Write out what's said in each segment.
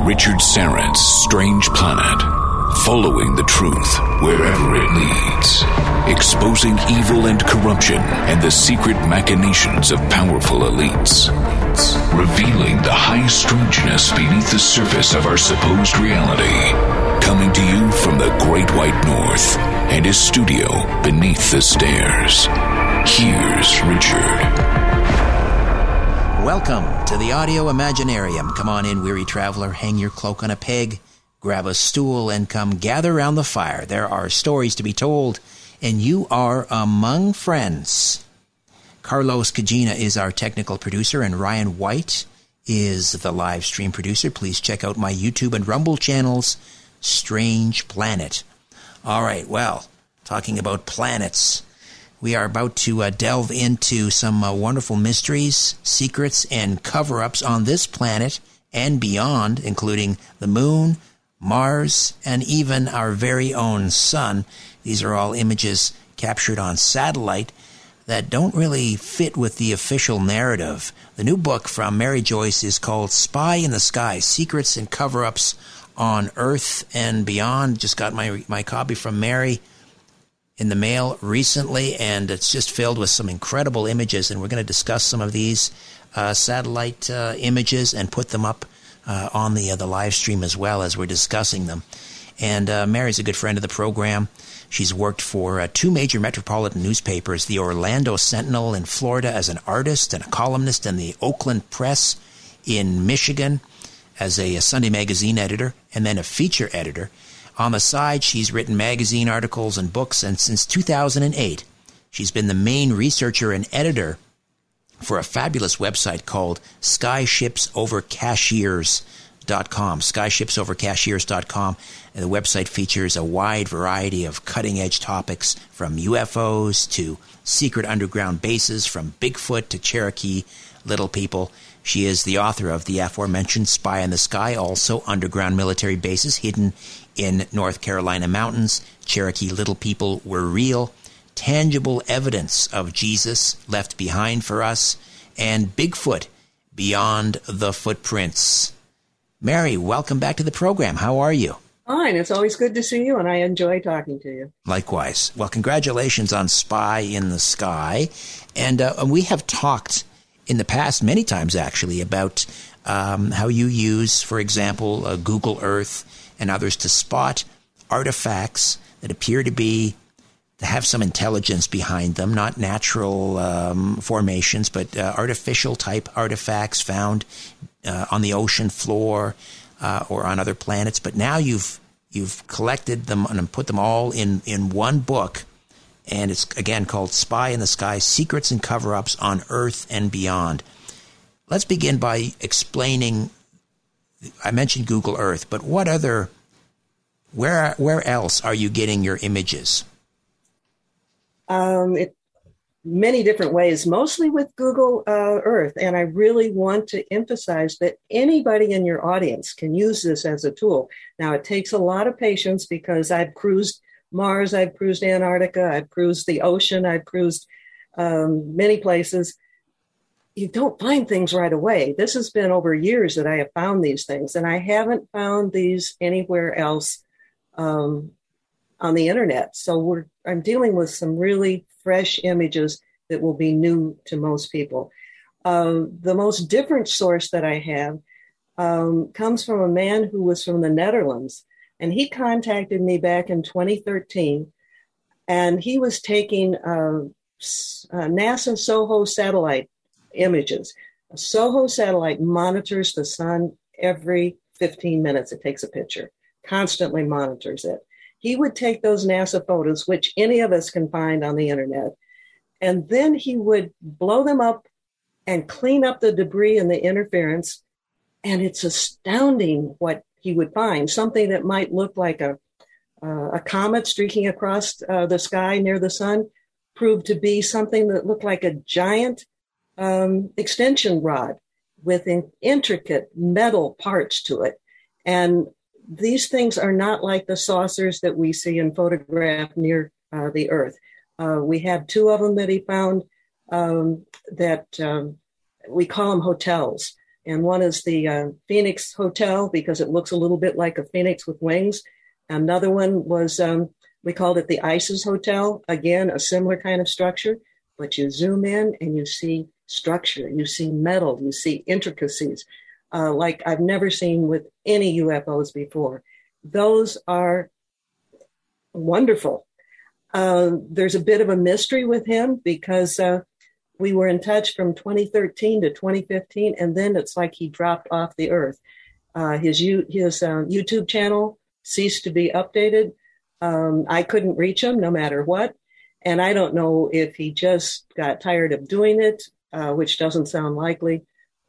Richard Sarant's Strange Planet, following the truth wherever it leads, exposing evil and corruption and the secret machinations of powerful elites, revealing the high strangeness beneath the surface of our supposed reality, coming to you from the Great White North and his studio beneath the stairs. Here's Richard. Welcome to the Audio Imaginarium. Come on in, weary traveler. Hang your cloak on a peg, grab a stool, and come gather round the fire. There are stories to be told, and you are among friends. Carlos Kajina is our technical producer, and Ryan White is the live stream producer. Please check out my YouTube and Rumble channels, Strange Planet. All right, well, talking about planets, we are about to delve into some wonderful mysteries, secrets, and cover-ups on this planet and beyond, including the moon, Mars, and even our very own sun. These are all images captured on satellite that don't really fit with the official narrative. The new book from Mary Joyce is called Spy in the Sky, Secrets and Cover-Ups on Earth and Beyond. Just got my copy from Mary in the mail recently, and it's just filled with some incredible images, and we're going to discuss some of these satellite images and put them up on the live stream as well as we're discussing them. And Mary's a good friend of the program. She's worked for two major metropolitan newspapers, the Orlando Sentinel in Florida as an artist and a columnist, and the Oakland Press in Michigan as a Sunday magazine editor and then a feature editor. On the side, she's written magazine articles and books, and since 2008, she's been the main researcher and editor for a fabulous website called SkyshipsOverCashiers.com. SkyshipsOverCashiers.com. And the website features a wide variety of cutting-edge topics, from UFOs to secret underground bases, from Bigfoot to Cherokee Little People. She is the author of the aforementioned Spy in the Sky, also Underground Military Bases Hidden in North Carolina Mountains, Cherokee Little People Were Real, Tangible Evidence of Jesus Left Behind for Us, and Bigfoot Beyond the Footprints. Mary, welcome back to the program. How are you? Fine. It's always good to see you, and I enjoy talking to you. Likewise. Well, congratulations on Spy in the Sky. And we have talked in the past many times, actually, about how you use, for example, Google Earth and others to spot artifacts that appear to have some intelligence behind them, not natural formations, but artificial type artifacts found on the ocean floor or on other planets. But now you've collected them and put them all in one book, and it's, again, called Spy in the Sky, Secrets and Cover-Ups on Earth and Beyond. Let's begin by explaining, I mentioned Google Earth, but what other, where else are you getting your images? Many different ways, mostly with Google Earth. And I really want to emphasize that anybody in your audience can use this as a tool. Now, it takes a lot of patience because I've cruised Mars, I've cruised Antarctica, I've cruised the ocean, I've cruised many places. You don't find things right away. This has been over years that I have found these things, and I haven't found these anywhere else on the internet. So I'm dealing with some really fresh images that will be new to most people. The most different source that I have comes from a man who was from the Netherlands. And he contacted me back in 2013, and he was taking NASA SOHO satellite images. A SOHO satellite monitors the sun every 15 minutes. It takes a picture, constantly monitors it. He would take those NASA photos, which any of us can find on the internet, and then he would blow them up and clean up the debris and the interference. And it's astounding what he would find. Something that might look like a comet streaking across the sky near the sun proved to be something that looked like a giant extension rod with intricate metal parts to it. And these things are not like the saucers that we see in photograph near the Earth. We have two of them that he found that we call them hotels. And one is the Phoenix Hotel, because it looks a little bit like a phoenix with wings. Another one was, we called it the Isis Hotel. Again, a similar kind of structure, but you zoom in and you see structure, you see metal, you see intricacies like I've never seen with any UFOs before. Those are wonderful. There's a bit of a mystery with him because we were in touch from 2013 to 2015, and then it's like he dropped off the earth. His YouTube channel ceased to be updated. I couldn't reach him no matter what, and I don't know if he just got tired of doing it, which doesn't sound likely,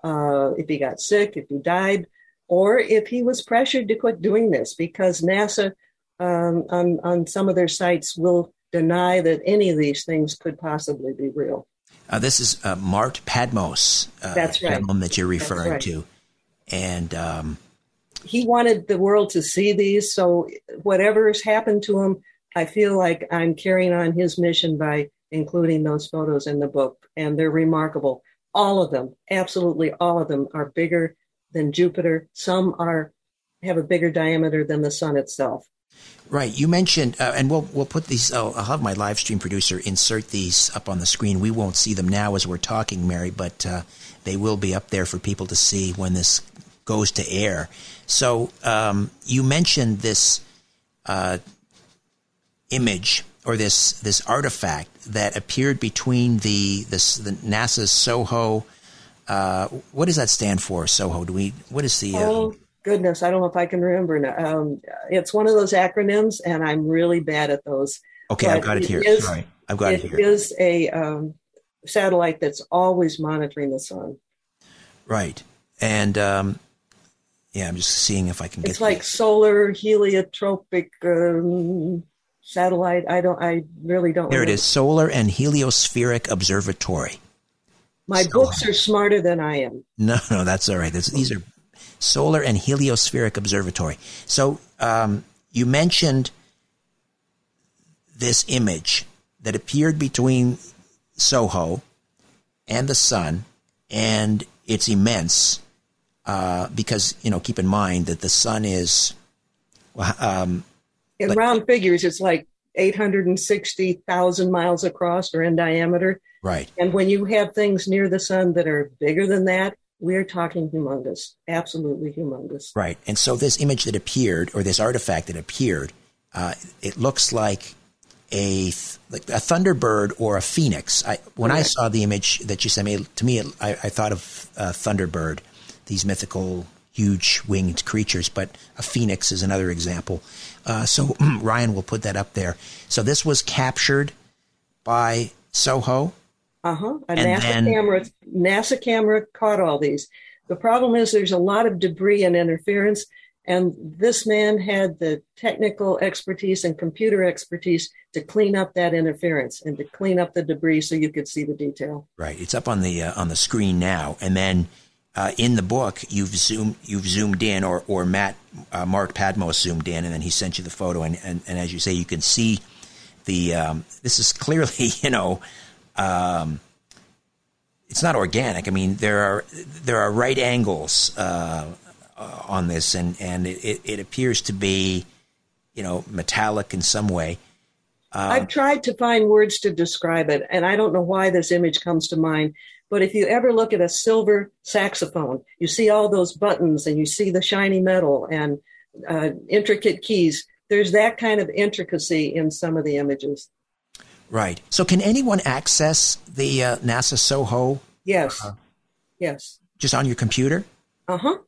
if he got sick, if he died, or if he was pressured to quit doing this, because NASA on some of their sites will deny that any of these things could possibly be real. This is Mart Padmos, that's right, gentleman that you're referring right to. And he wanted the world to see these. So whatever has happened to him, I feel like I'm carrying on his mission by including those photos in the book. And they're remarkable. All of them, absolutely all of them, are bigger than Jupiter. Some have a bigger diameter than the sun itself. Right. You mentioned, and we'll put these, I'll have my live stream producer insert these up on the screen. We won't see them now as we're talking, Mary, but they will be up there for people to see when this goes to air. So you mentioned this image or this artifact that appeared between the NASA's SOHO. What does that stand for? SOHO? What is the? Goodness, I don't know if I can remember now. It's one of those acronyms, and I'm really bad at those. Okay, but I've got it here. Sorry, I've got it here. It is a satellite that's always monitoring the sun. Right, and I'm just seeing if I can get. It's like solar heliotropic satellite. I really don't. There remember. It is, Solar and Heliospheric Observatory. My books are smarter than I am. No, that's all right. These are. Solar and Heliospheric Observatory. So you mentioned this image that appeared between SOHO and the sun, and it's immense because, keep in mind that the sun is... in round figures, it's like 860,000 miles across or in diameter. Right. And when you have things near the sun that are bigger than that, we're talking humongous, absolutely humongous. Right. And so this image that appeared, or this artifact that appeared, it looks like a thunderbird or a phoenix. When I saw the image that you sent me, to me, I thought of thunderbird, these mythical, huge winged creatures, but a phoenix is another example. So Ryan will put that up there. So this was captured by SOHO. A NASA camera caught all these. The problem is there's a lot of debris and interference, and this man had the technical expertise and computer expertise to clean up that interference and to clean up the debris so you could see the detail. Right, it's up on the screen now, and then in the book you've zoomed in, or Mart Padmos zoomed in, and then he sent you the photo, and as you say, you can see the this is clearly it's not organic. I mean, there are right angles on this, and it appears to be, metallic in some way. I've tried to find words to describe it, and I don't know why this image comes to mind. But if you ever look at a silver saxophone, you see all those buttons, and you see the shiny metal and intricate keys. There's that kind of intricacy in some of the images. Right. So can anyone access the NASA SOHO? Yes. Yes. Just on your computer? Uh-huh.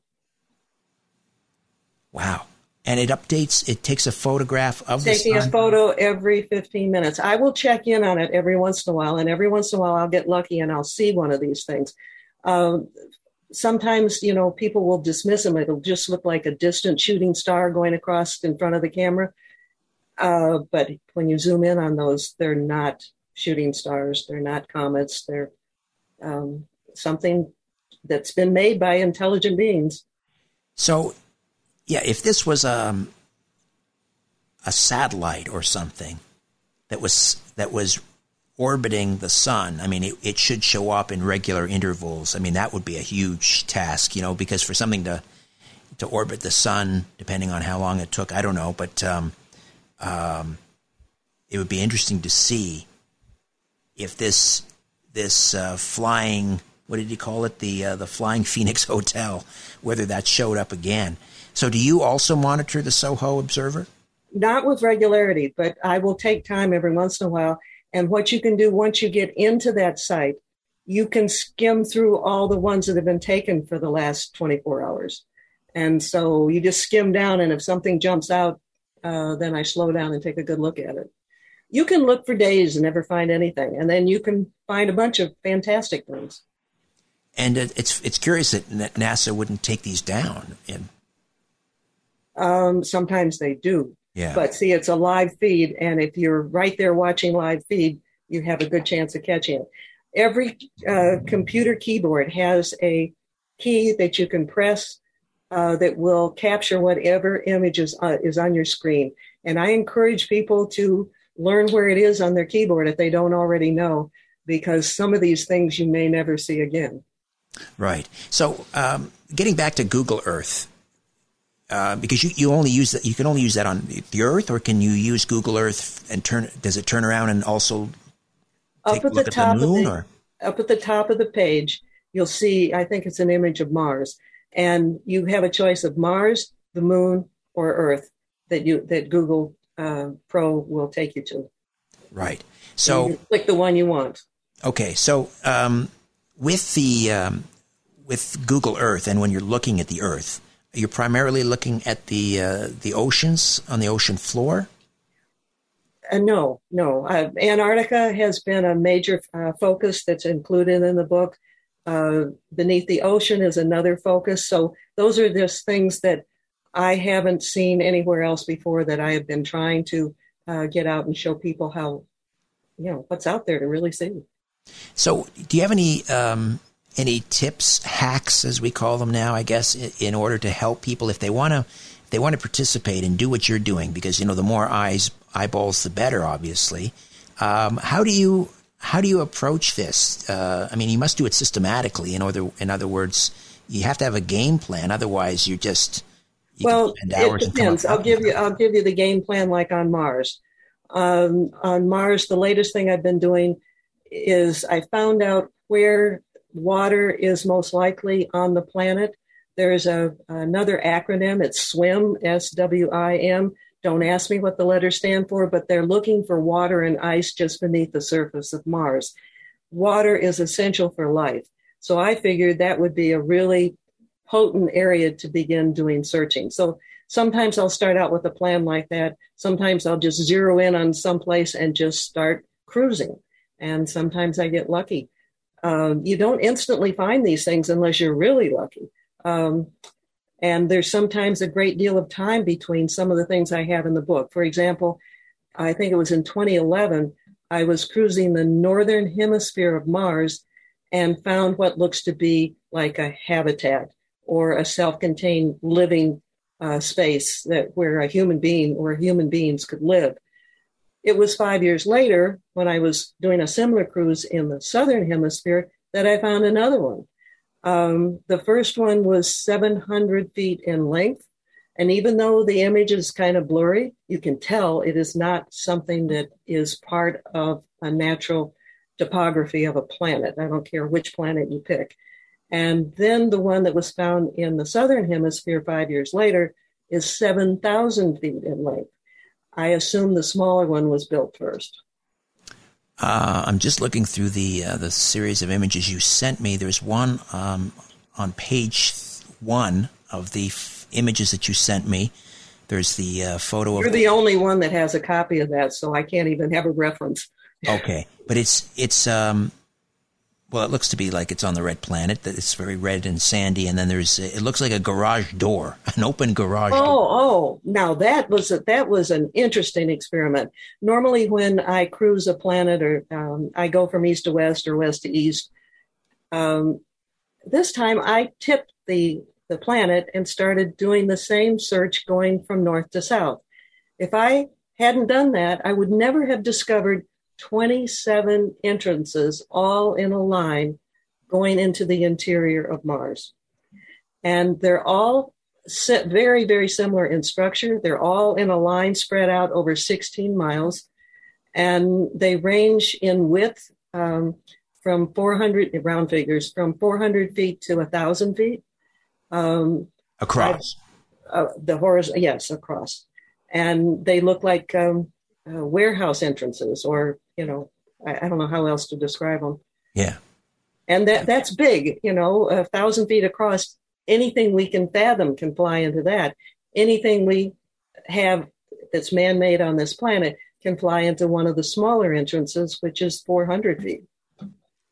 Wow. And it updates, it takes a photograph of the sun? Taking a photo every 15 minutes. I will check in on it every once in a while, and every once in a while I'll get lucky and I'll see one of these things. Sometimes, people will dismiss them. It'll just look like a distant shooting star going across in front of the camera. But when you zoom in on those, they're not shooting stars. They're not comets. They're something that's been made by intelligent beings. So, if this was a satellite or something that was orbiting the sun. I mean, it should show up in regular intervals. I mean, that would be a huge task, you know, because for something to orbit the sun, depending on how long it took, I don't know, but it would be interesting to see if this flying, what did he call it, the Flying Phoenix Hotel, whether that showed up again. So do you also monitor the SOHO Observer? Not with regularity, but I will take time every once in a while. And what you can do once you get into that site, you can skim through all the ones that have been taken for the last 24 hours. And so you just skim down, and if something jumps out, then I slow down and take a good look at it. You can look for days and never find anything, and then you can find a bunch of fantastic things. And it's curious that NASA wouldn't take these down. Sometimes they do. Yeah. But see, it's a live feed, and if you're right there watching live feed, you have a good chance of catching it. Every computer keyboard has a key that you can press that will capture whatever image is on your screen. And I encourage people to learn where it is on their keyboard if they don't already know, because some of these things you may never see again. Right. So getting back to Google Earth, because you only use that, you can only use that on the Earth, or can you use Google Earth and does it turn around and also take a look at the moon? Up at the top of the page, you'll see, I think it's an image of Mars, and you have a choice of Mars, the moon, or Earth that Google Pro will take you to. Right. So you click the one you want. Okay. So with Google Earth, and when you're looking at the Earth, you're primarily looking at the oceans, on the ocean floor? No. Antarctica has been a major focus that's included in the book. Beneath the ocean is another focus. So those are just things that I haven't seen anywhere else before, that I have been trying to get out and show people how, you know, what's out there to really see. So do you have any tips, hacks, as we call them now, I guess, in order to help people if they want to participate and do what you're doing? Because, you know, the more eyeballs, the better, obviously. How do you approach this? I mean, you must do it systematically. In other words, you have to have a game plan. Otherwise, you're just it depends. I'll give you the game plan, like on Mars. On Mars, the latest thing I've been doing is I found out where water is most likely on the planet. There is another acronym. It's SWIM, S-W-I-M. Don't ask me what the letters stand for, but they're looking for water and ice just beneath the surface of Mars. Water is essential for life. So I figured that would be a really potent area to begin doing searching. So sometimes I'll start out with a plan like that. Sometimes I'll just zero in on someplace and just start cruising. And sometimes I get lucky. You don't instantly find these things unless you're really lucky. And there's sometimes a great deal of time between some of the things I have in the book. For example, I think it was in 2011, I was cruising the northern hemisphere of Mars and found what looks to be like a habitat or a self-contained living space where a human being or human beings could live. It was 5 years later, when I was doing a similar cruise in the southern hemisphere, that I found another one. The first one was 700 feet in length. And even though the image is kind of blurry, you can tell it is not something that is part of a natural topography of a planet. I don't care which planet you pick. And then the one that was found in the southern hemisphere 5 years later is 7,000 feet in length. I assume the smaller one was built first. I'm just looking through the series of images you sent me. There's one on page one of the images that you sent me. There's the photo of... You're the only one that has a copy of that, so I can't even have a reference. Okay, but it looks to be like it's on the red planet. It's very red and sandy, and then it looks like a garage door, an open garage door. Oh! Now that was an interesting experiment. Normally, when I cruise a planet, or I go from east to west or west to east, this time I tipped the planet and started doing the same search, going from north to south. If I hadn't done that, I would never have discovered 27 entrances all in a line going into the interior of Mars. And they're all very, very similar in structure. They're all in a line spread out over 16 miles. And they range in width from 400, round figures, from 400 feet to 1,000 feet. Across. The horizon, yes, across. And they look like warehouse entrances, or, you know, I don't know how else to describe them. Yeah. And that's big, you know, 1,000 feet across. Anything we can fathom can fly into that. Anything we have that's man-made on this planet can fly into one of the smaller entrances, which is 400 feet.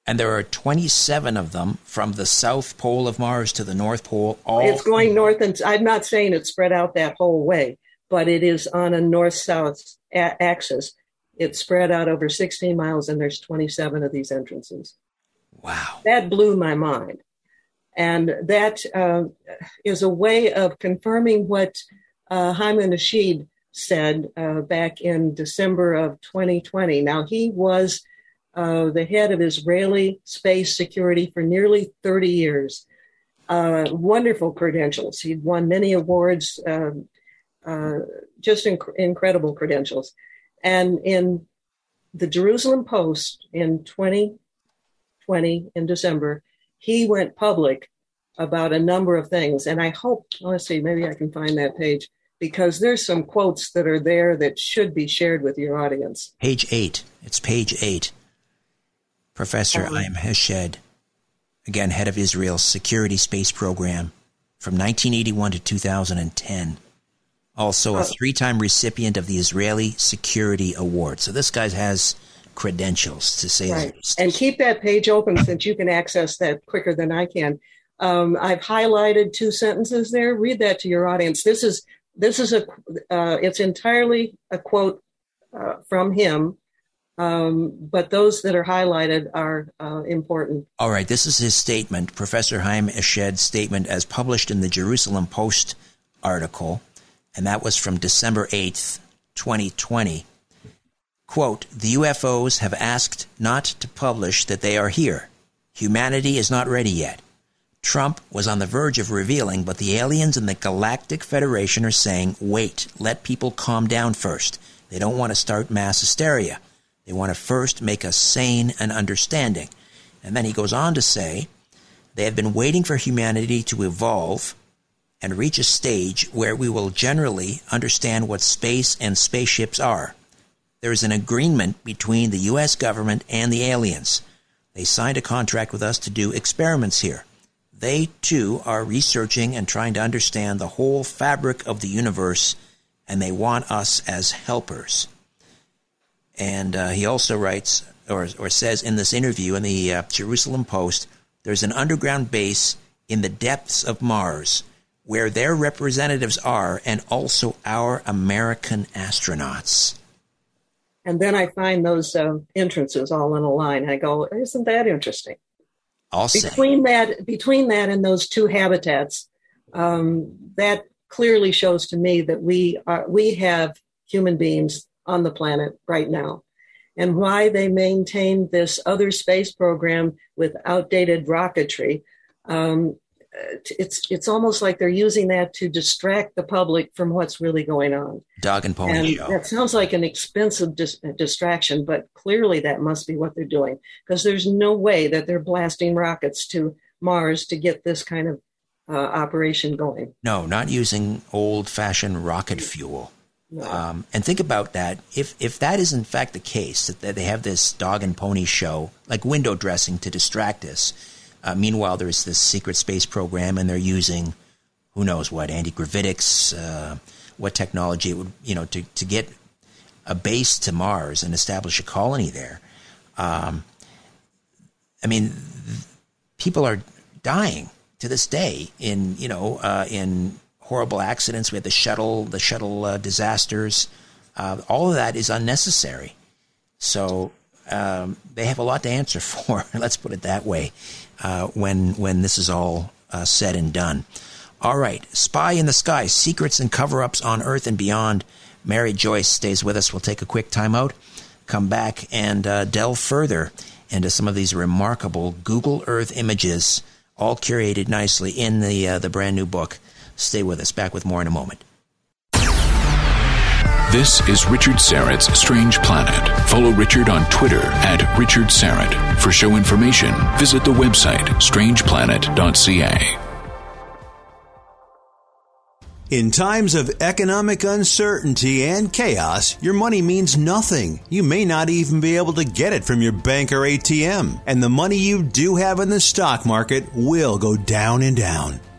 And there are 27 of them from the south pole of Mars to the north pole. It's going north, and I'm not saying it's spread out that whole way, but it is on a north-south axis. It's spread out over 16 miles, and there's 27 of these entrances. Wow. That blew my mind. And that is a way of confirming what Haim Eshed said back in December of 2020. Now, he was the head of Israeli space security for nearly 30 years. Wonderful credentials. He'd won many awards, just incredible credentials. And in the Jerusalem Post in 2020, in December, he went public about a number of things. And I hope, let's see, maybe I can find that page, because there's some quotes that are there that should be shared with your audience. Page 8. It's page 8. Professor Haim Eshed, again, head of Israel's security space program from 1981 to 2010. Also a 3-time recipient of the Israeli Security Award. So this guy has credentials, to say the least. And keep that page open since you can access that quicker than I can. I've highlighted 2 sentences there. Read that to your audience. This is it's entirely a quote from him, but those that are highlighted are important. All right, this is his statement, Professor Haim Eshed's statement, as published in the Jerusalem Post article, and that was from December 8th, 2020. Quote, the UFOs have asked not to publish that they are here. Humanity is not ready yet. Trump was on the verge of revealing, but the aliens and the Galactic Federation are saying, wait, let people calm down first. They don't want to start mass hysteria. They want to first make us sane and understanding. And then he goes on to say, they have been waiting for humanity to evolve and reach a stage where we will generally understand what space and spaceships are. There is an agreement between the U.S. government and the aliens. They signed a contract with us to do experiments here. They, too, are researching and trying to understand the whole fabric of the universe, and they want us as helpers. And he also writes, or says in this interview in the Jerusalem Post, there's an underground base in the depths of Mars where their representatives are, and also our American astronauts. And then I find those entrances all in a line. I go, isn't that interesting? Between that and those 2 habitats, that clearly shows to me that we have human beings on the planet right now. And why they maintain this other space program with outdated rocketry, it's almost like they're using that to distract the public from what's really going on. Dog and pony show. That sounds like an expensive distraction, but clearly that must be what they're doing, because there's no way that they're blasting rockets to Mars to get this kind of operation going. No, not using old-fashioned rocket fuel. No. And think about that. If that is in fact the case, that they have this dog and pony show, like window dressing to distract us, meanwhile, there's this secret space program, and they're using, who knows what, anti-gravitics, what technology it would, to get a base to Mars and establish a colony there. People are dying to this day in horrible accidents. We had the shuttle disasters. All of that is unnecessary. So they have a lot to answer for. Let's put it that way. When this is all said and done. All right. Spy in the Sky, Secrets and Cover-Ups on Earth and Beyond. Mary Joyce stays with us. We'll take a quick timeout. come back and delve further into some of these remarkable Google Earth images, all curated nicely in the brand new book. Stay with us. Back with more in a moment. This is Richard Sarant's Strange Planet. Follow Richard on Twitter @RichardSarant. For show information, visit the website strangeplanet.ca. In times of economic uncertainty and chaos, your money means nothing. You may not even be able to get it from your bank or ATM. And the money you do have in the stock market will go down and down.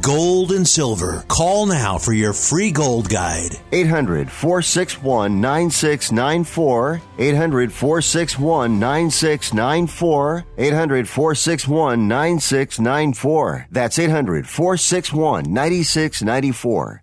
gold and silver. Call now for your free gold guide. 800-461-9694. 800-461-9694. 800-461-9694. That's 800-461-9694.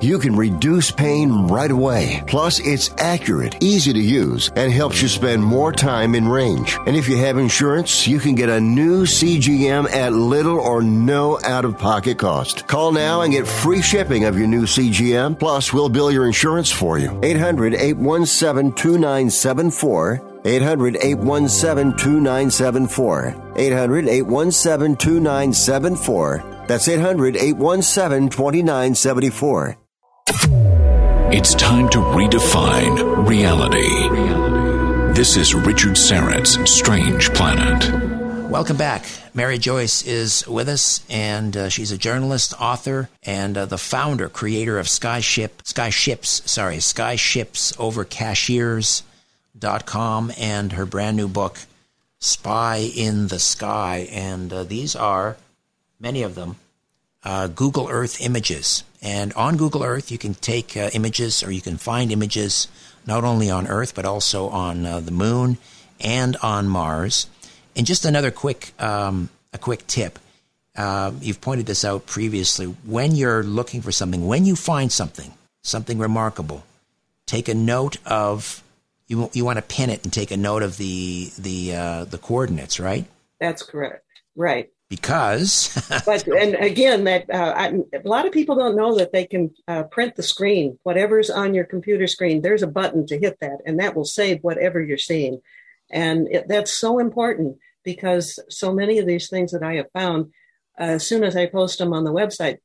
You can reduce pain right away. Plus, it's accurate, easy to use, and helps you spend more time in range. And if you have insurance, you can get a new CGM at little or no out-of-pocket cost. Call now and get free shipping of your new CGM. Plus, we'll bill your insurance for you. 800-817-2974. 800-817-2974. 800-817-2974. That's 800-817-2974. It's time to redefine reality. This is Richard Sarant's Strange Planet. Welcome back. Mary Joyce is with us, and she's a journalist, author, and the founder, creator of SkyshipsOverCashiers.com and her brand new book, Spy in the Sky. And these are, many of them, Google Earth images. And on Google Earth, you can take images, or you can find images not only on Earth, but also on the Moon and on Mars. And just another quick tip. You've pointed this out previously. When you're looking for something, when you find something remarkable, take a note of... You want to pin it and take a note of the coordinates, right? That's correct, right? Because, a lot of people don't know that they can print the screen. Whatever's on your computer screen, there's a button to hit that, and that will save whatever you're seeing. And that's so important, because so many of these things that I have found, as soon as I post them on the website,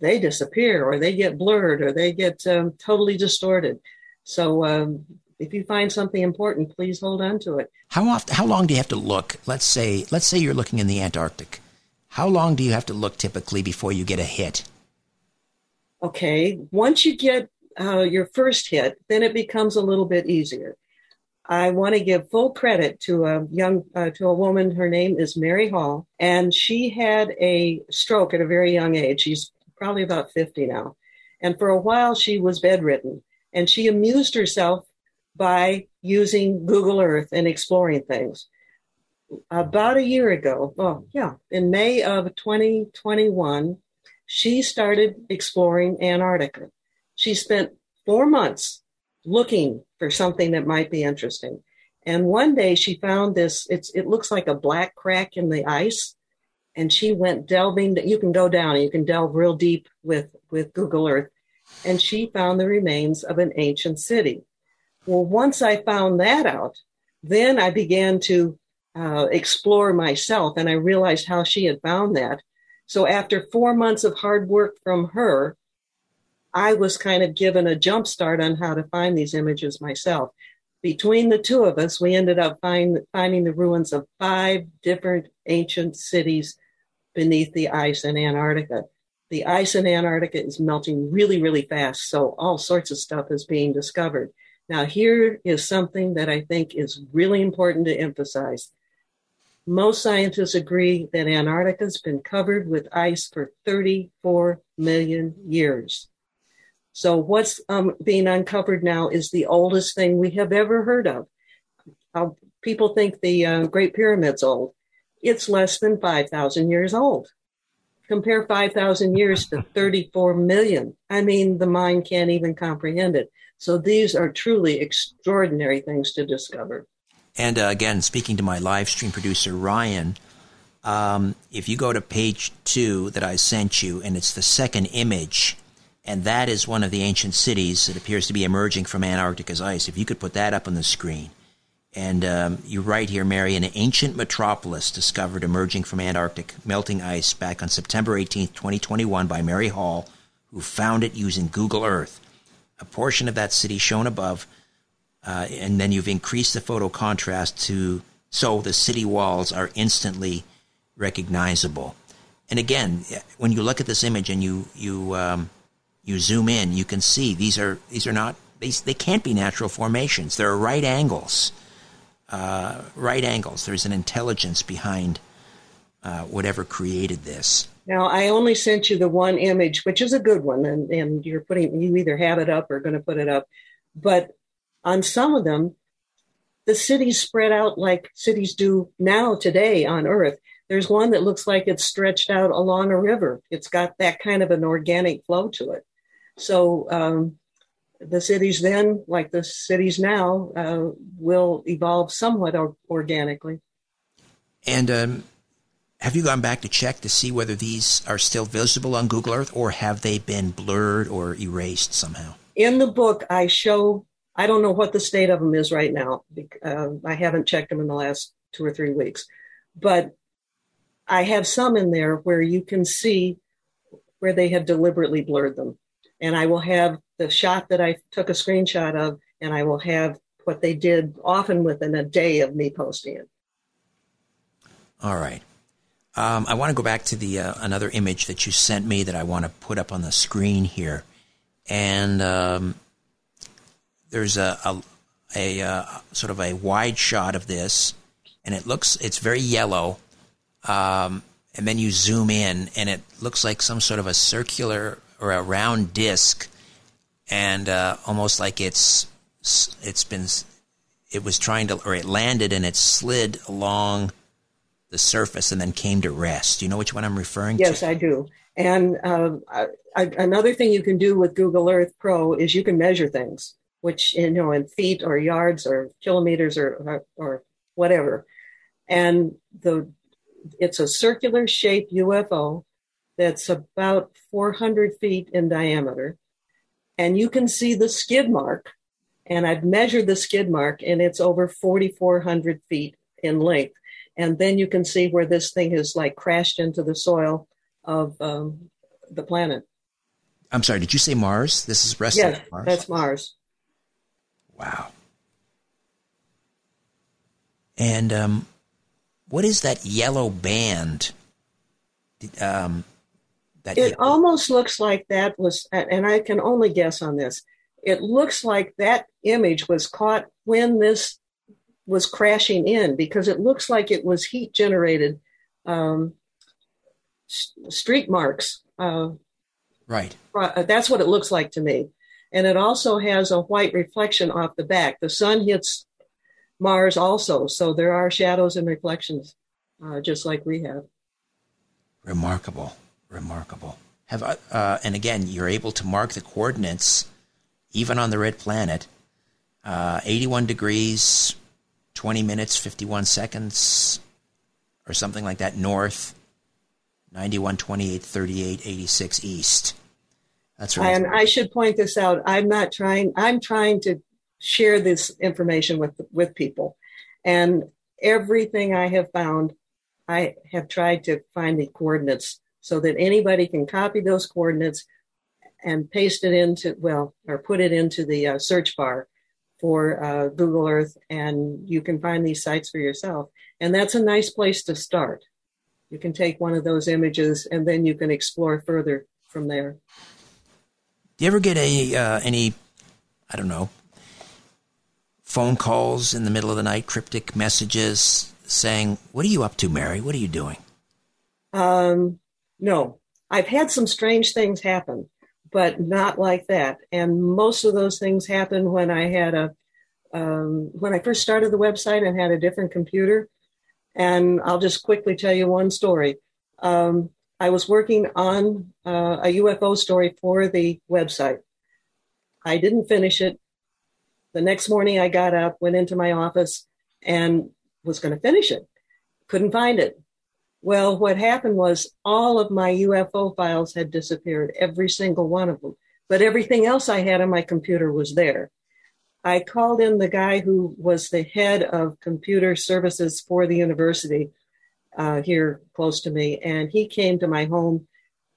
they disappear, or they get blurred, or they get totally distorted. So. If you find something important, please hold on to it. How long do you have to look? Let's say you're looking in the Antarctic. How long do you have to look typically before you get a hit? Okay. Once you get your first hit, then it becomes a little bit easier. I want to give full credit to a woman. Her name is Mary Hall, and she had a stroke at a very young age. She's probably about 50 now. And for a while she was bedridden, and she amused herself by using Google Earth and exploring things. About a year ago, in May of 2021, she started exploring Antarctica. She spent 4 months looking for something that might be interesting. And one day she found this, it looks like a black crack in the ice, and she went delving. You can go down and you can delve real deep with Google Earth. And she found the remains of an ancient city. Well, once I found that out, then I began to explore myself, and I realized how she had found that. So after 4 months of hard work from her, I was kind of given a jump start on how to find these images myself. Between the two of us, we ended up finding the ruins of 5 different ancient cities beneath the ice in Antarctica. The ice in Antarctica is melting really, really fast, so all sorts of stuff is being discovered. Now, here is something that I think is really important to emphasize. Most scientists agree that Antarctica's been covered with ice for 34 million years. So what's being uncovered now is the oldest thing we have ever heard of. People think the Great Pyramid's old. It's less than 5,000 years old. Compare 5,000 years to 34 million. I mean, the mind can't even comprehend it. So these are truly extraordinary things to discover. And again, speaking to my live stream producer, Ryan, if you go to page 2 that I sent you, and it's the second image, and that is one of the ancient cities that appears to be emerging from Antarctica's ice. If you could put that up on the screen. And you write here, Mary, an ancient metropolis discovered emerging from Antarctic melting ice back on September 18th, 2021 by Mary Hall, who found it using Google Earth. A portion of that city shown above, and then you've increased the photo contrast to so the city walls are instantly recognizable. And again, when you look at this image and you zoom in, you can see these are not, they can't be natural formations. They're right angles. There's an intelligence behind whatever created this. Now, I only sent you the one image, which is a good one, and you either have it up or going to put it up. But on some of them, the cities spread out like cities do now today on Earth. There's one that looks like it's stretched out along a river. It's got that kind of an organic flow to it. So the cities then, like the cities now, will evolve somewhat organically. And have you gone back to check to see whether these are still visible on Google Earth, or have they been blurred or erased somehow? In the book, I don't know what the state of them is right now. I haven't checked them in the last 2 or 3 weeks. But I have some in there where you can see where they have deliberately blurred them. And I will have the shot that I took a screenshot of, and I will have what they did often within a day of me posting it. All right. I want to go back to the another image that you sent me that I want to put up on the screen here. And there's a sort of a wide shot of this, and it's very yellow. And then you zoom in, and it looks like some sort of a circular or a round disc, and almost like it landed and it slid along the surface and then came to rest. Do you know which one I'm referring to? Yes, I do. And another thing you can do with Google Earth Pro is you can measure things, which in feet or yards or kilometers or whatever, and it's a circular shaped UFO that's about 400 feet in diameter. And you can see the skid mark. And I've measured the skid mark, and it's over 4,400 feet in length. And then you can see where this thing is like crashed into the soil of the planet. I'm sorry, did you say Mars? This is resting on Mars? Yes, that's Mars. Wow. And what is that yellow band? It almost looks like that was, and I can only guess on this, it looks like that image was caught when this was crashing in, because it looks like it was heat generated streak marks. Right. That's what it looks like to me. And it also has a white reflection off the back. The sun hits Mars also, so there are shadows and reflections just like we have. Remarkable. And again, you're able to mark the coordinates, even on the red planet, 81 degrees, 20 minutes, 51 seconds, or something like that, north, 91, 28, 38, 86 east. That's right. And I should point this out. I'm trying to share this information with people. And everything I have found, I have tried to find the coordinates so that anybody can copy those coordinates and paste it into, or put it into the search bar for Google Earth, and you can find these sites for yourself. And that's a nice place to start. You can take one of those images, and then you can explore further from there. Do you ever get any, I don't know, phone calls in the middle of the night, cryptic messages saying, "What are you up to, Mary? What are you doing?" No. I've had some strange things happen, but not like that. And most of those things happened when I had when I first started the website and had a different computer. And I'll just quickly tell you one story. I was working on a UFO story for the website. I didn't finish it. The next morning I got up, went into my office, and was going to finish it. Couldn't find it. Well, what happened was all of my UFO files had disappeared, every single one of them. But everything else I had on my computer was there. I called in the guy who was the head of computer services for the university here close to me, and he came to my home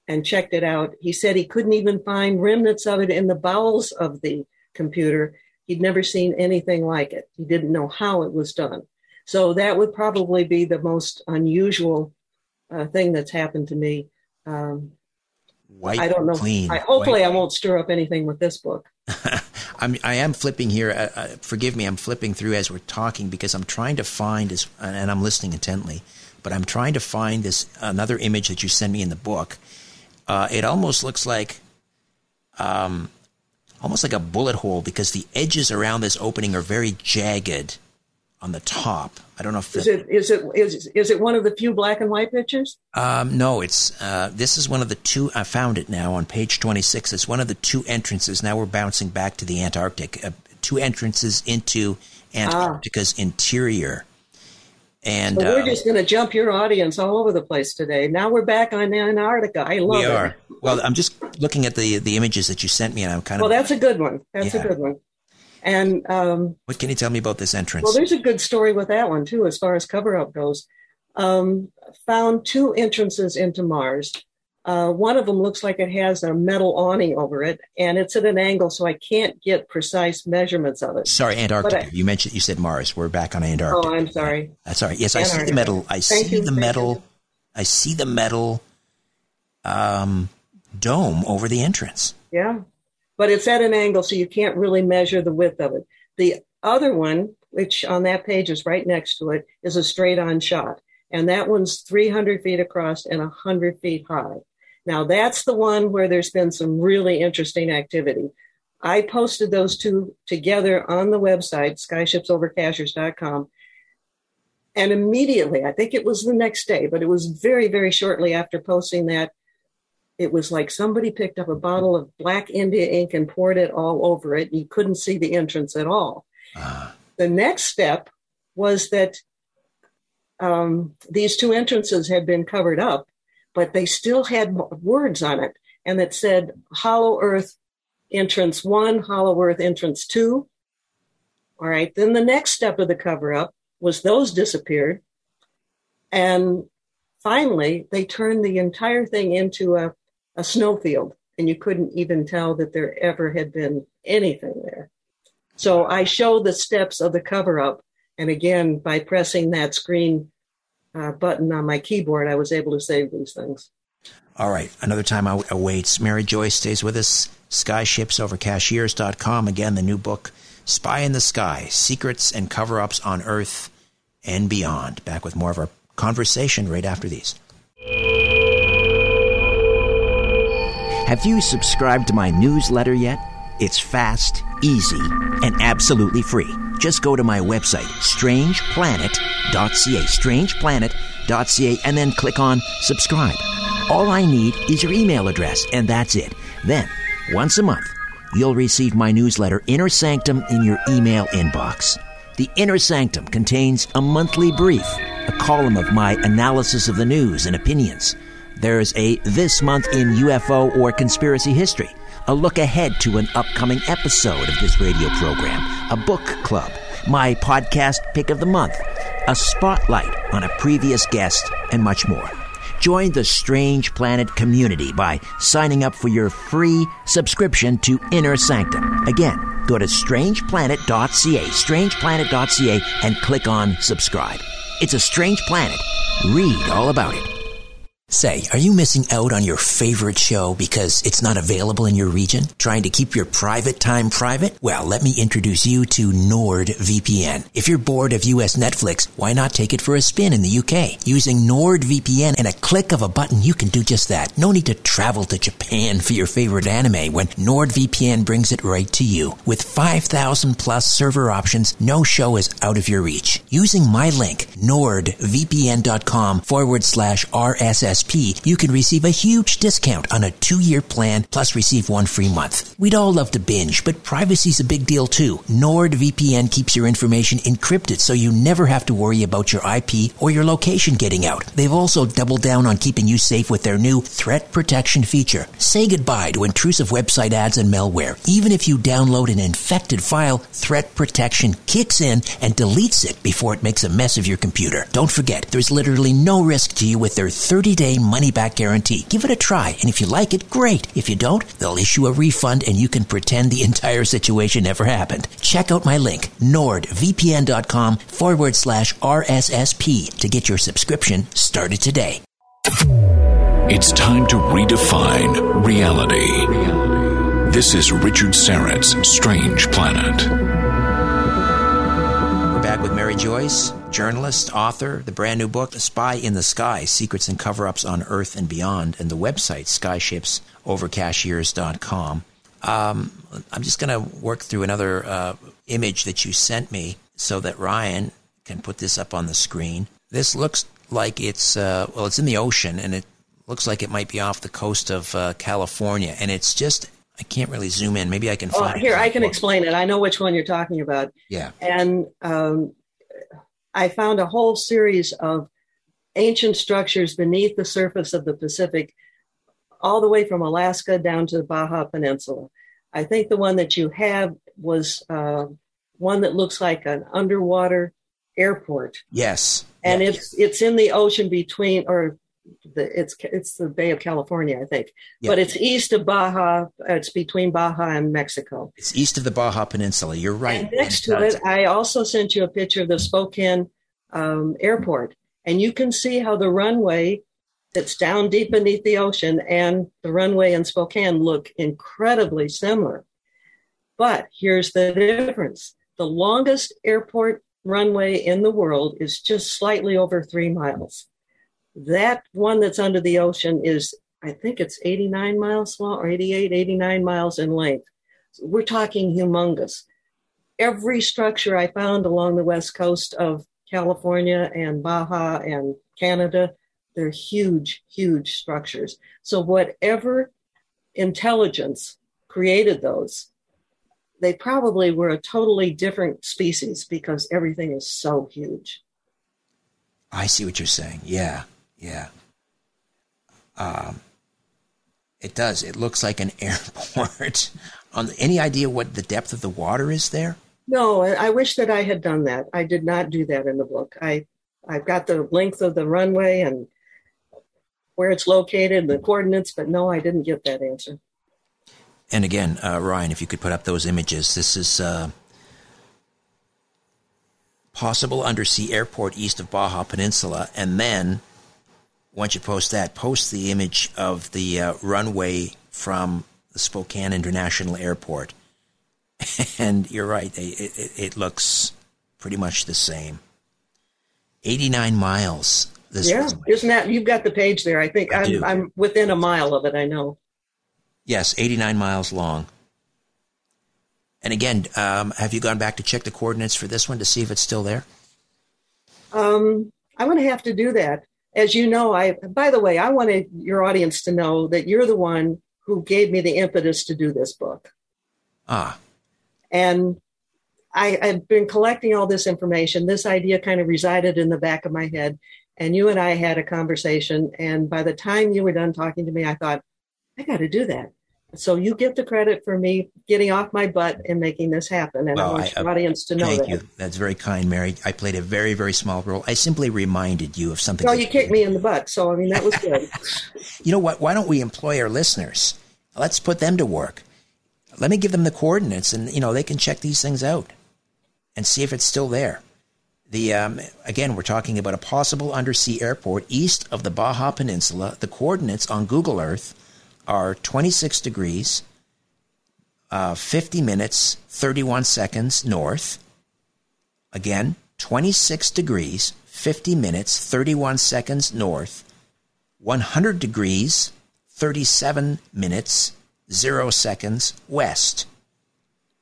and checked it out. He said he couldn't even find remnants of it in the bowels of the computer. He'd never seen anything like it. He didn't know how it was done. So that would probably be the most unusual thing that's happened to me. I don't know. Clean, hopefully I won't stir up anything with this book. I am flipping here. Forgive me. I'm flipping through as we're talking because I'm trying to find this, and I'm listening intently, but I'm trying to find this, another image that you sent me in the book. It almost looks like, almost like a bullet hole, because the edges around this opening are very jagged on the top. I don't know if is it one of the few black and white pictures? No, it's this is one of the two. I found it now on page 26. It's one of the two entrances. Now we're bouncing back to the Antarctic. Two entrances into Antarctica's interior. And so we're just going to jump your audience all over the place today. Now we're back on Antarctica. I love it. We are. Well, I'm just looking at the images that you sent me, and I'm kind of... Well, that's a good one. A good one. And what can you tell me about this entrance? Well, there's a good story with that one, too, as far as cover-up goes. Found two entrances into Mars. One of them looks like it has a metal awning over it, and it's at an angle, so I can't get precise measurements of it. Sorry, Antarctica. You said Mars. We're back on Antarctica. Oh, I'm sorry. That's all right. Yes, Antarctica. I see the metal. I see the metal dome over the entrance. Yeah, but it's at an angle, so you can't really measure the width of it. The other one, which on that page is right next to it, is a straight-on shot, and that one's 300 feet across and 100 feet high. Now, that's the one where there's been some really interesting activity. I posted those two together on the website, SkyshipsOverCashiers.com. And immediately, I think it was the next day, but it was very, very shortly after posting that, it was like somebody picked up a bottle of black India ink and poured it all over it. You couldn't see the entrance at all. The next step was that these two entrances had been covered up, but they still had words on it. And it said, Hollow Earth Entrance 1, Hollow Earth Entrance 2. All right. Then the next step of the cover-up was those disappeared. And finally, they turned the entire thing into a snowfield. And you couldn't even tell that there ever had been anything there. So I show the steps of the cover-up. And again, by pressing that screen button on my keyboard, I was able to save these things. All right. Another time awaits. Mary Joyce stays with us. SkyshipsOverCashiers.com. Again, the new book, Spy in the Sky, Secrets and Cover-Ups on Earth and Beyond. Back with more of our conversation right after these. Have you subscribed to my newsletter yet? It's fast, easy, and absolutely free. Just go to my website, strangeplanet.ca, and then click on subscribe. All I need is your email address, and that's it. Then, once a month, you'll receive my newsletter, Inner Sanctum, in your email inbox. The Inner Sanctum contains a monthly brief, a column of my analysis of the news and opinions. There's a This Month in UFO or Conspiracy History, a look ahead to an upcoming episode of this radio program, a book club, my podcast pick of the month, a spotlight on a previous guest, and much more. Join the Strange Planet community by signing up for your free subscription to Inner Sanctum. Again, Go to strangeplanet.ca, strangeplanet.ca, and click on subscribe. It's a strange planet. Read all about it. Say, are you missing out on your favorite show because it's not available in your region? Trying to keep your private time private? Well, let me introduce you to NordVPN. If you're bored of US Netflix, why not take it for a spin in the UK? Using NordVPN and a click of a button, you can do just that. No need to travel to Japan for your favorite anime when NordVPN brings it right to you. With 5,000 plus server options, no show is out of your reach. Using my link, nordvpn.com/RSS, you can receive a huge discount on a 2-year plan, plus receive 1 free month. We'd all love to binge, but privacy's a big deal too. NordVPN keeps your information encrypted so you never have to worry about your IP or your location getting out. They've also doubled down on keeping you safe with their new threat protection feature. Say goodbye to intrusive website ads and malware. Even if you download an infected file, threat protection kicks in and deletes it before it makes a mess of your computer. Don't forget, there's literally no risk to you with their 30-day money-back guarantee. Give it a try, and if you like it, great. If you don't, they'll issue a refund and you can pretend the entire situation never happened. Check out my link, nordvpn.com/RSSP, to get your subscription started today. It's time to redefine reality. This is Richard Sarant's Strange Planet. Back with Mary Joyce, journalist, author, the brand new book, Spy in the Sky, Secrets and Cover-Ups on Earth and Beyond, and the website, SkyshipsOverCashiers.com. I'm just going to work through another image that you sent me so that Ryan can put this up on the screen. This looks like it's, well, it's in the ocean, and it looks like it might be off the coast of California, and it's just... I can't really zoom in. Maybe I can find it. Here, I can explain it. I know which one you're talking about. Yeah. And I found a whole series of ancient structures beneath the surface of the Pacific, all the way from Alaska down to the Baja Peninsula. I think the one that you have was one that looks like an underwater airport. Yes. And yes. It's in the ocean between, or it's the Bay of California, I think. Yep. But it's east of Baja. It's between Baja and Mexico. It's east of the Baja Peninsula. You're right. And next to it, I also sent you a picture of the Spokane airport. And you can see how the runway that's down deep beneath the ocean and the runway in Spokane look incredibly similar. But here's the difference. The longest airport runway in the world is just slightly over 3 miles. That one that's under the ocean is, I think it's 89 miles long or 89 miles in length. We're talking humongous. Every structure I found along the west coast of California and Baja and Canada, they're huge, huge structures. So whatever intelligence created those, they probably were a totally different species because everything is so huge. I see what you're saying. Yeah. Yeah. It does. It looks like an airport. Any idea what the depth of the water is there? No, I wish that I had done that. I did not do that in the book. I've got the length of the runway and where it's located and the coordinates, but no, I didn't get that answer. And again, Ryan, if you could put up those images. This is... possible undersea airport east of Baja Peninsula, and then once you post that, post the image of the runway from the Spokane International Airport. And you're right, it looks pretty much the same. 89 miles. Isn't that, you've got the page there. I think I'm within a mile of it, I know. Yes, 89 miles long. And again, have you gone back to check the coordinates for this one to see if it's still there? I'm going to have to do that. As you know, by the way, I wanted your audience to know that you're the one who gave me the impetus to do this book. And I've been collecting all this information. This idea kind of resided in the back of my head. And you and I had a conversation. And by the time you were done talking to me, I thought, I got to do that. So you get the credit for me getting off my butt and making this happen. And well, I want your audience to know that. Thank you. That's very kind, Mary. I played a very, very small role. I simply reminded you of something. Well, you kicked me in the butt. So, I mean, that was good. You know what? Why don't we employ our listeners? Let's put them to work. Let me give them the coordinates, and they can check these things out and see if it's still there. Again, we're talking about a possible undersea airport east of the Baja Peninsula. The coordinates on Google Earth are 26 degrees, 50 minutes, 31 seconds north. Again, 26 degrees, 50 minutes, 31 seconds north, 100 degrees, 37 minutes, 0 seconds west.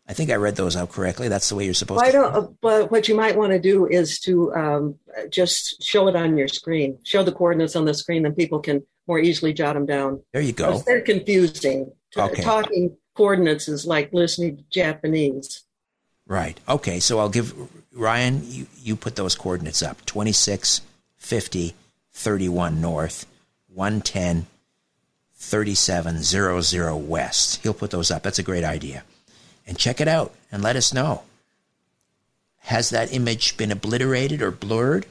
I think I read those out correctly. That's the way you're supposed to. But what you might want to do is to just show it on your screen. Show the coordinates on the screen, then people can more easily jot them down. There you go. They're confusing. Okay. Talking coordinates is like listening to Japanese. Right. Okay. So I'll give Ryan, you put those coordinates up: 26, 50, 31 north, 110, 37, 00 west. He'll put those up. That's a great idea. And check it out and let us know. Has that image been obliterated or blurred?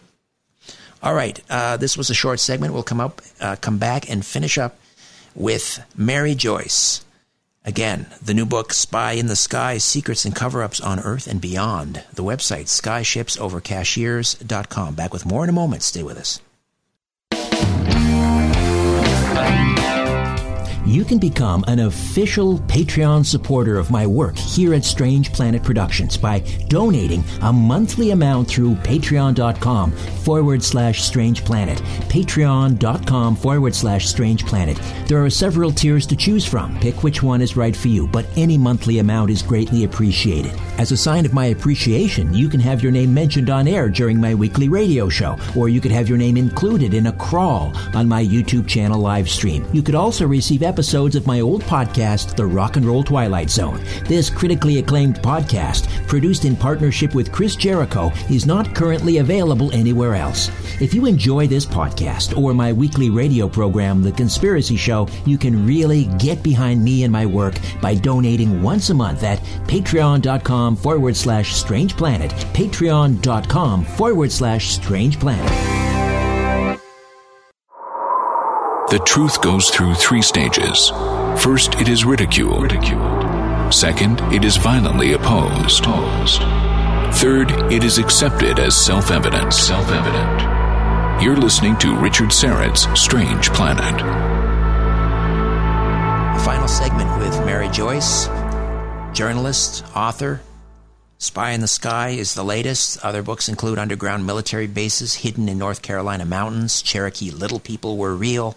All right. This was a short segment. We'll come back and finish up with Mary Joyce. Again, the new book, Spy in the Sky, Secrets and Cover-Ups on Earth and Beyond. The website, SkyshipsOverCashiers.com. Back with more in a moment. Stay with us. You can become an official Patreon supporter of my work here at Strange Planet Productions by donating a monthly amount through patreon.com/Strange Planet. Patreon.com/Strange Planet. There are several tiers to choose from. Pick which one is right for you, but any monthly amount is greatly appreciated. As a sign of my appreciation, you can have your name mentioned on air during my weekly radio show, or you could have your name included in a crawl on my YouTube channel live stream. You could also receive episodes of my old podcast, The Rock and Roll Twilight Zone. This critically acclaimed podcast, produced in partnership with Chris Jericho, is not currently available anywhere else. If you enjoy this podcast or my weekly radio program, The Conspiracy Show, you can really get behind me and my work by donating once a month at patreon.com/Strange Planet. Patreon.com/Strange Planet. The truth goes through three stages. First, it is ridiculed. Second, it is violently opposed. Third, it is accepted as self-evident. You're listening to Richard Sarant's Strange Planet. The final segment with Mary Joyce, journalist, author. Spy in the Sky is the latest. Other books include Underground Military Bases Hidden in North Carolina Mountains, Cherokee Little People Were Real,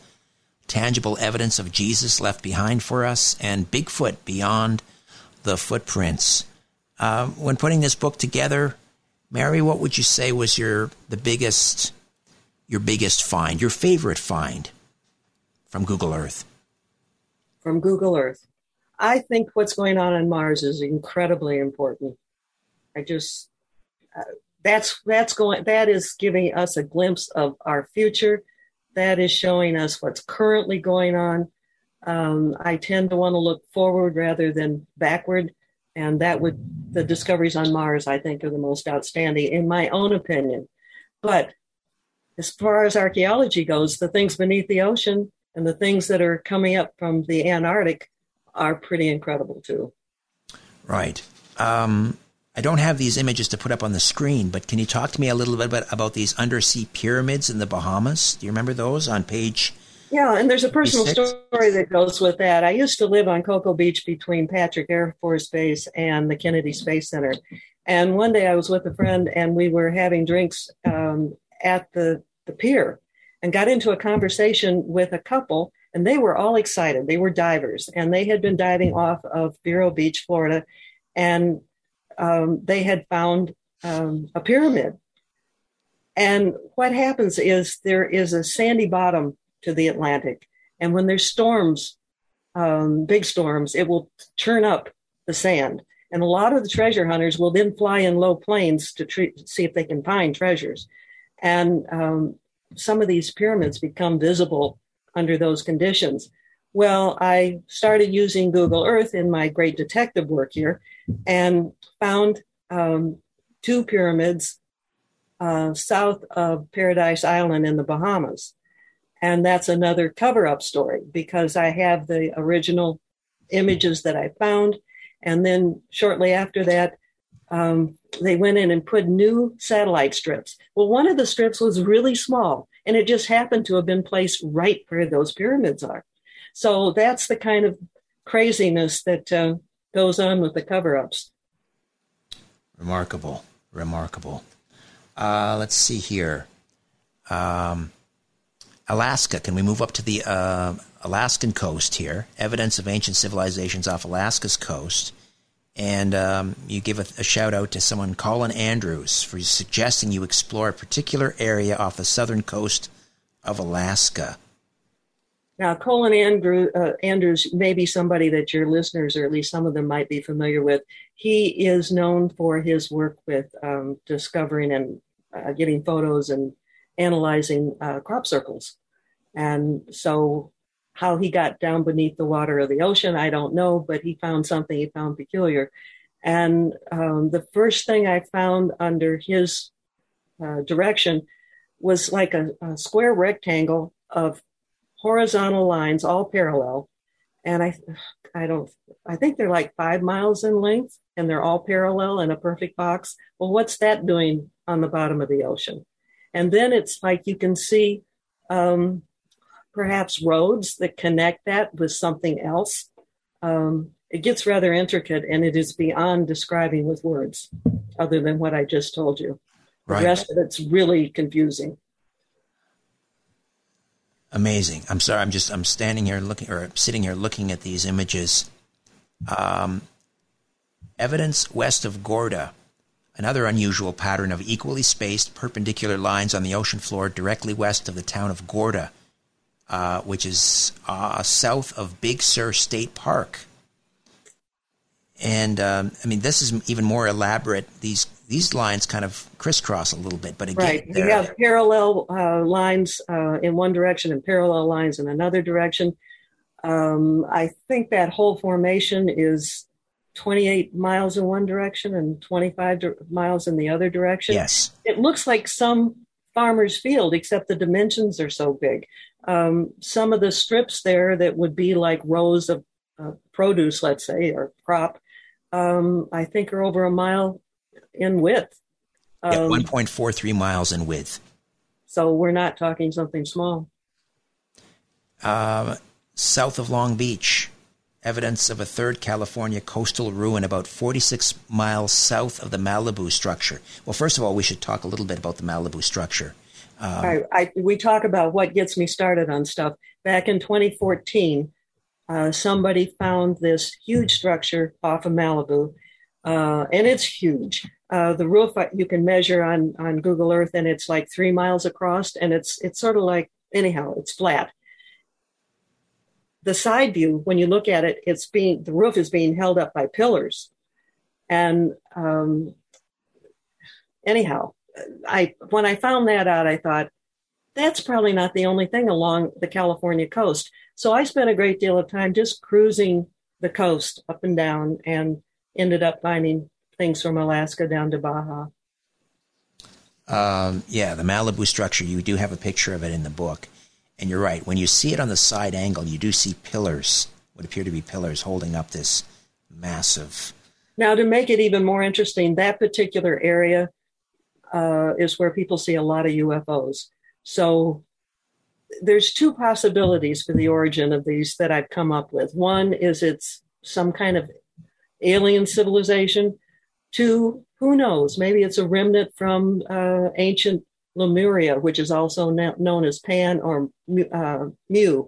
Tangible Evidence of Jesus Left Behind for Us, and Bigfoot Beyond the Footprints. When putting this book together, Mary, what would you say was your biggest find, your favorite find from Google Earth? From Google Earth. I think what's going on Mars is incredibly important. I just, that is giving us a glimpse of our future. That is showing us what's currently going on. I tend to want to look forward rather than backward. And the discoveries on Mars, I think, are the most outstanding in my own opinion. But as far as archaeology goes, the things beneath the ocean and the things that are coming up from the Antarctic are pretty incredible too. Right. I don't have these images to put up on the screen, but can you talk to me a little bit about these undersea pyramids in the Bahamas? Do you remember those on page? Yeah, and there's a personal 56? Story that goes with that. I used to live on Cocoa Beach between Patrick Air Force Base and the Kennedy Space Center. And one day I was with a friend and we were having drinks at the pier and got into a conversation with a couple, and they were all excited. They were divers and they had been diving off of Vero Beach, Florida, and they had found a pyramid. And what happens is there is a sandy bottom to the Atlantic. And when there's storms, big storms, it will churn up the sand. And a lot of the treasure hunters will then fly in low planes to see if they can find treasures. And some of these pyramids become visible under those conditions. Well, I started using Google Earth in my great detective work here and found two pyramids south of Paradise Island in the Bahamas. And that's another cover-up story because I have the original images that I found. And then shortly after that, they went in and put new satellite strips. Well, one of the strips was really small, and it just happened to have been placed right where those pyramids are. So that's the kind of craziness that goes on with the cover-ups. Remarkable, remarkable. Let's see here. Alaska. Can we move up to the Alaskan coast here? Evidence of ancient civilizations off Alaska's coast. And you give a shout out to someone, Colin Andrews, for suggesting you explore a particular area off the southern coast of Alaska. Now, Colin Andrews may be somebody that your listeners, or at least some of them, might be familiar with. He is known for his work with discovering and getting photos and analyzing crop circles. And so how he got down beneath the water of the ocean, I don't know, but he found something he found peculiar. And the first thing I found under his direction was like a square rectangle of horizontal lines, all parallel. And I think they're like 5 miles in length, and they're all parallel in a perfect box. Well, what's that doing on the bottom of the ocean? And then it's like you can see perhaps roads that connect that with something else. It gets rather intricate, and it is beyond describing with words other than what I just told you. Right. The rest of it's really confusing. Amazing. I'm sorry. I'm standing here looking, or sitting here looking at these images. Evidence west of Gorda. Another unusual pattern of equally spaced perpendicular lines on the ocean floor directly west of the town of Gorda, which is south of Big Sur State Park. And I mean, this is even more elaborate. These lines kind of crisscross a little bit, but again, right. You have parallel lines in one direction and parallel lines in another direction. I think that whole formation is 28 miles in one direction and 25 miles in the other direction. Yes. It looks like some farmer's field, except the dimensions are so big. Some of the strips there that would be like rows of produce, let's say, or crop, I think are over a mile in width. 1.43 miles in width. So we're not talking something small. South of Long Beach. Evidence of a third California coastal ruin about 46 miles south of the Malibu structure. Well, first of all, we should talk a little bit about the Malibu structure. We talk about what gets me started on stuff. Back in 2014, somebody found this huge structure off of Malibu, and it's huge. The roof you can measure on Google Earth, and it's like 3 miles across, and it's sort of like, anyhow, it's flat. The side view, when you look at it, the roof is being held up by pillars. And anyhow, when I found that out, I thought, that's probably not the only thing along the California coast. So I spent a great deal of time just cruising the coast up and down, and ended up finding things from Alaska down to Baja. The Malibu structure, you do have a picture of it in the book. And you're right. When you see it on the side angle, you do see pillars, what appear to be pillars, holding up this massive. Now, to make it even more interesting, that particular area is where people see a lot of UFOs. So there's two possibilities for the origin of these that I've come up with. One is it's some kind of alien civilization. Two, who knows? Maybe it's a remnant from ancient Lemuria, which is also known as Pan or Mu,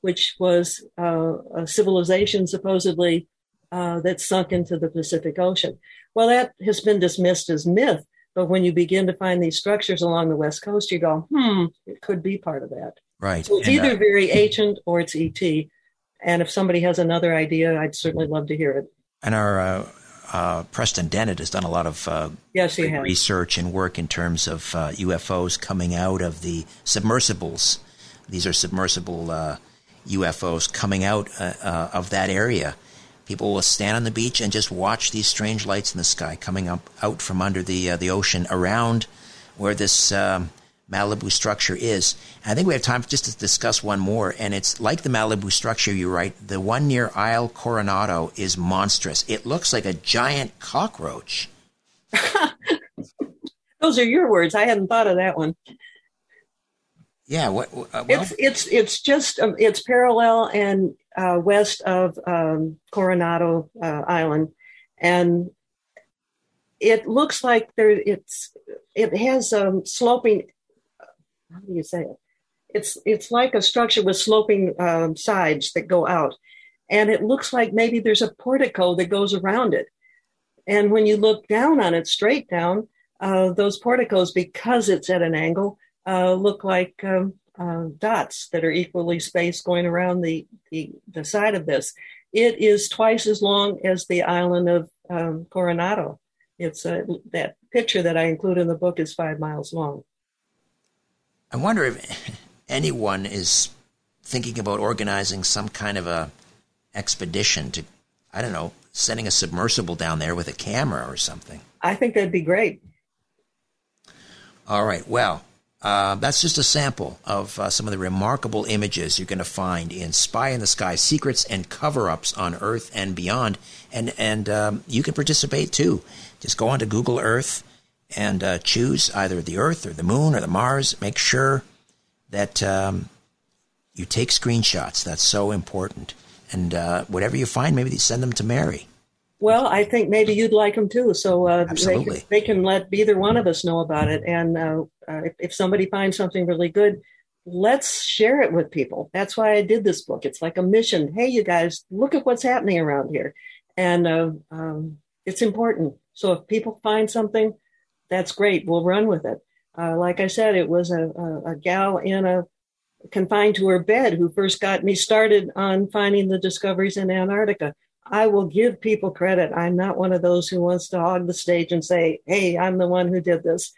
which was a civilization supposedly that sunk into the Pacific Ocean. Well, that has been dismissed as myth, but when you begin to find these structures along the West Coast, you go, it could be part of that. Right. So it's either very ancient or it's ET. And if somebody has another idea, I'd certainly love to hear it. And our Preston Dennett has done a lot of research and work in terms of UFOs coming out of the submersibles. These are submersible UFOs coming out of that area. People will stand on the beach and just watch these strange lights in the sky coming up out from under the ocean around where this Malibu structure is. And I think we have time just to discuss one more, and it's like the Malibu structure you write, the one near Isle Coronado is monstrous. It looks like a giant cockroach. Those are your words. I hadn't thought of that one. Yeah. Well, it's just, it's parallel and west of Coronado Island. And it looks like it has sloping, how do you say it? It's like a structure with sloping sides that go out. And it looks like maybe there's a portico that goes around it. And when you look down on it, straight down, those porticos, because it's at an angle, look like dots that are equally spaced going around the side of this. It is twice as long as the island of Coronado. It's that picture that I include in the book is 5 miles long. I wonder if anyone is thinking about organizing some kind of a expedition to, I don't know, sending a submersible down there with a camera or something. I think that'd be great. All right. Well, that's just a sample of some of the remarkable images you're going to find in Spy in the Sky, Secrets and Cover-Ups on Earth and Beyond. And you can participate, too. Just go onto Google Earth and choose either the Earth or the Moon or the Mars. Make sure that you take screenshots. That's so important. And whatever you find, maybe send them to Mary. Well, I think maybe you'd like them too. So they can let either one of us know about it. And if somebody finds something really good, let's share it with people. That's why I did this book. It's like a mission. Hey, you guys, look at what's happening around here. And it's important. So if people find something, that's great. We'll run with it. Like I said, it was a gal in a confined to her bed who first got me started on finding the discoveries in Antarctica. I will give people credit. I'm not one of those who wants to hog the stage and say, hey, I'm the one who did this.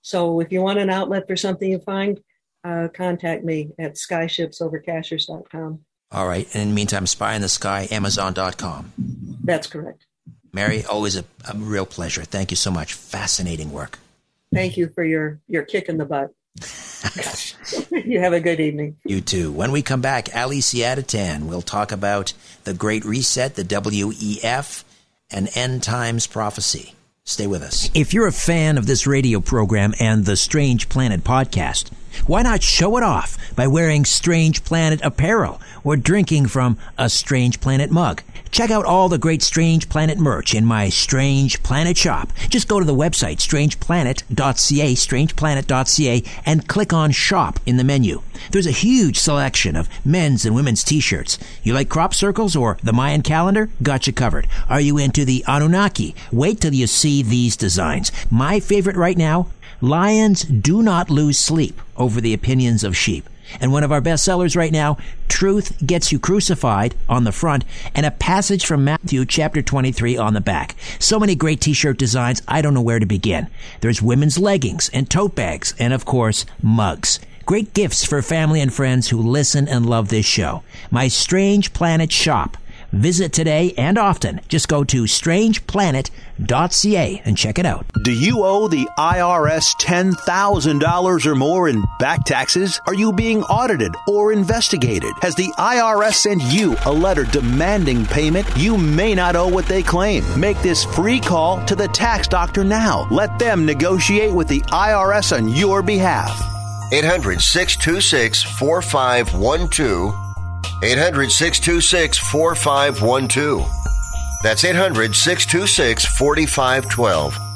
So if you want an outlet for something you find, contact me at SkyshipsOverCashiers.com. All right. And in the meantime, Spy in the Sky, Amazon.com. That's correct. Mary, always a real pleasure. Thank you so much. Fascinating work. Thank you for your kick in the butt. You have a good evening. You too. When we come back, Ali Siadatan will talk about the Great Reset, the WEF, and End Times Prophecy. Stay with us. If you're a fan of this radio program and the Strange Planet podcast, why not show it off by wearing Strange Planet apparel or drinking from a Strange Planet mug? Check out all the great Strange Planet merch in my Strange Planet shop. Just go to the website, strangeplanet.ca, strangeplanet.ca, and click on Shop in the menu. There's a huge selection of men's and women's t-shirts. You like crop circles or the Mayan calendar? Got you covered. Are you into the Anunnaki? Wait till you see these designs. My favorite right now, Lions Do Not Lose Sleep Over the Opinions of Sheep. And one of our best sellers right now, Truth Gets You Crucified on the front and a passage from Matthew chapter 23 on the back. So many great t-shirt designs, I don't know where to begin. There's women's leggings and tote bags and, of course, mugs. Great gifts for family and friends who listen and love this show. My Strange Planet shop. Visit today and often. Just go to strangeplanet.ca and check it out. Do you owe the IRS $10,000 or more in back taxes? Are you being audited or investigated? Has the IRS sent you a letter demanding payment? You may not owe what they claim. Make this free call to the tax doctor now. Let them negotiate with the IRS on your behalf. 800-626-4512. 800-626-4512. That's 800-626-4512.